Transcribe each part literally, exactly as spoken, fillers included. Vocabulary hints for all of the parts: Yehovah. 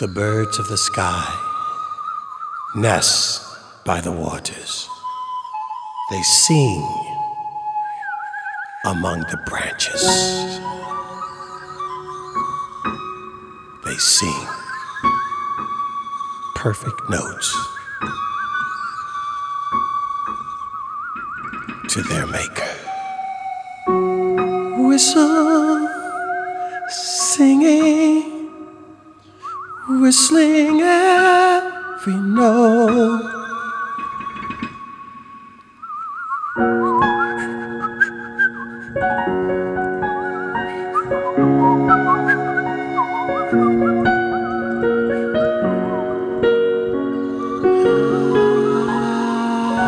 The birds of the sky nest by the waters. They sing among the branches. They sing perfect notes to their maker. Whistle, singing, whistling every note.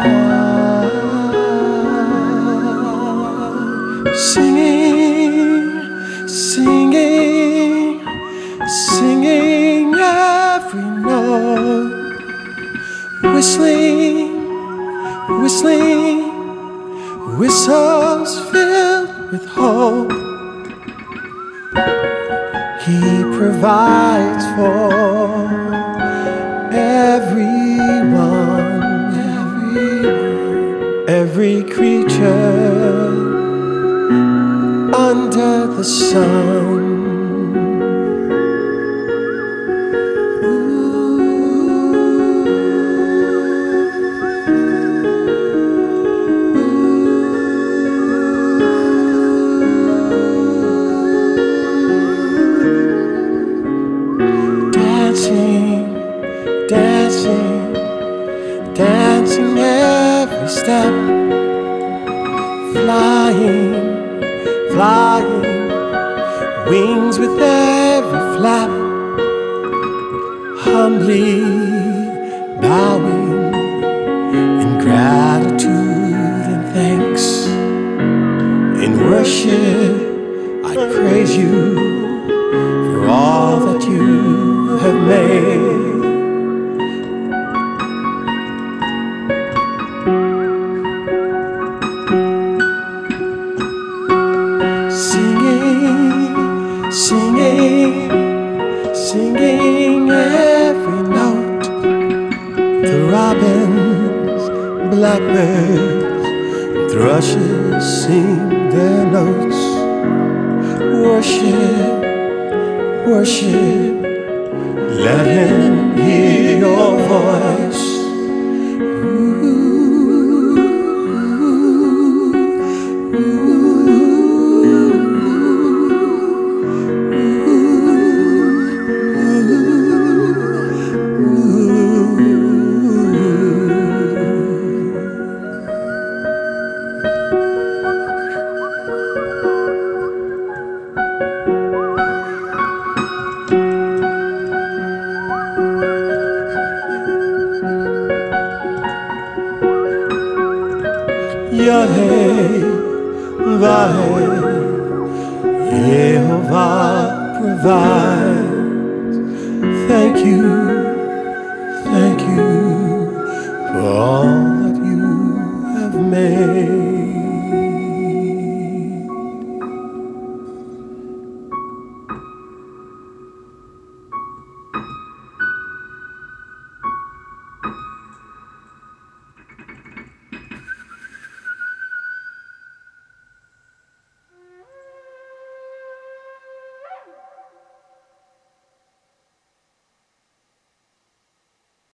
Ah, singing, singing, singing. Whistling, whistling, whistles filled with hope. He provides for everyone, everyone, every creature under the sun. Dancing, dancing every step, flying, flying, wings with every flap, humbly bowing in gratitude and thanks. In worship, I praise you for all that you have made. Singing, singing, singing every note. The robins, blackbirds, thrushes sing their notes. Worship, worship, let him hear your voice. Yehovah provides. Thank you